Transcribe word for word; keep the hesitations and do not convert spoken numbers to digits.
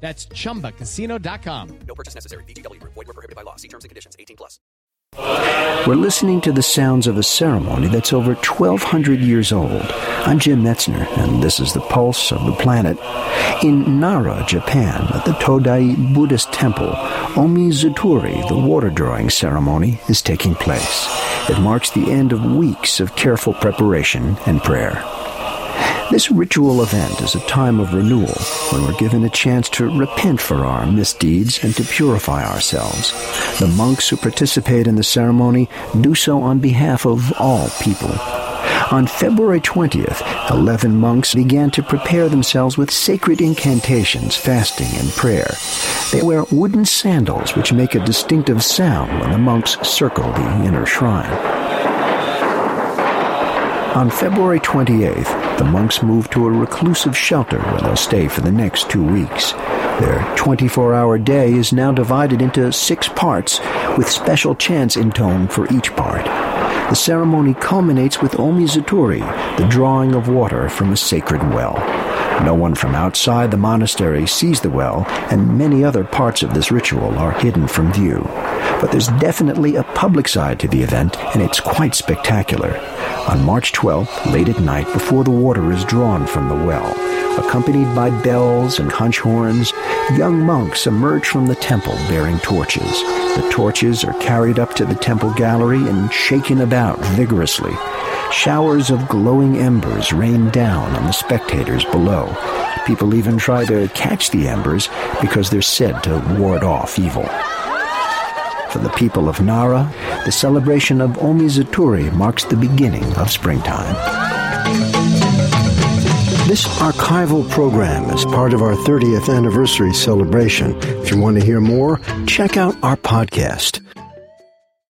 That's chumba casino dot com. No purchase necessary. V G W. Void where prohibited by law. See terms and conditions. eighteen plus. We're listening to the sounds of a ceremony that's over twelve hundred years old. I'm Jim Metzner, and this is the Pulse of the Planet. In Nara, Japan, at the Todai Buddhist temple, Omizutori, the water-drawing ceremony, is taking place. It marks the end of weeks of careful preparation and prayer. This ritual event is a time of renewal when we're given a chance to repent for our misdeeds and to purify ourselves. The monks who participate in the ceremony do so on behalf of all people. On February twentieth, eleven monks began to prepare themselves with sacred incantations, fasting, and prayer. They wear wooden sandals which make a distinctive sound when the monks circle the inner shrine. On February twenty-eighth, the monks move to a reclusive shelter where they'll stay for the next two weeks. Their twenty-four hour day is now divided into six parts, with special chants intoned for each part. The ceremony culminates with Omizutori, the drawing of water from a sacred well. No one from outside the monastery sees the well, and many other parts of this ritual are hidden from view. But there's definitely a public side to the event, and it's quite spectacular. On March twelfth, late at night, before the water is drawn from the well, accompanied by bells and conch horns, young monks emerge from the temple bearing torches. The torches are carried up to the temple gallery and shaken about vigorously. Showers of glowing embers rain down on the spectators below. People even try to catch the embers because they're said to ward off evil. For the people of Nara, the celebration of Omizutori marks the beginning of springtime. This archival program is part of our thirtieth anniversary celebration. If you want to hear more, check out our podcast.